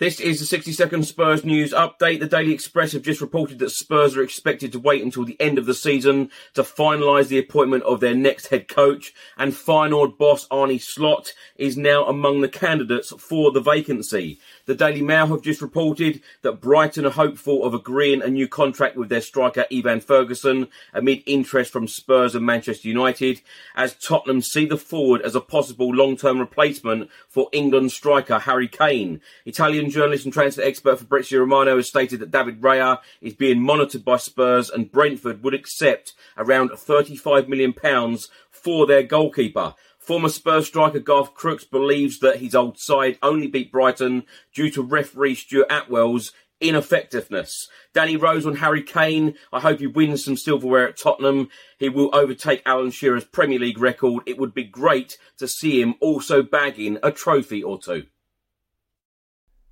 This is the 60-second Spurs news update. The Daily Express have just reported that Spurs are expected to wait until the end of the season to finalise the appointment of their next head coach. And Feyenoord boss Arne Slot is now among the candidates for the vacancy. The Daily Mail have just reported that Brighton are hopeful of agreeing a new contract with their striker Evan Ferguson amid interest from Spurs and Manchester United, as Tottenham see the forward as a possible long-term replacement for England striker Harry Kane. Italian journalist and transfer expert Fabrizio Romano has stated that David Raya is being monitored by Spurs, and Brentford would accept around £35 million for their goalkeeper. Former Spurs striker Garth Crooks believes that his old side only beat Brighton due to referee Stuart Atwell's ineffectiveness. Danny Rose on Harry Kane. I hope he wins some silverware at Tottenham. He will overtake Alan Shearer's Premier League record. It would be great to see him also bagging a trophy or two.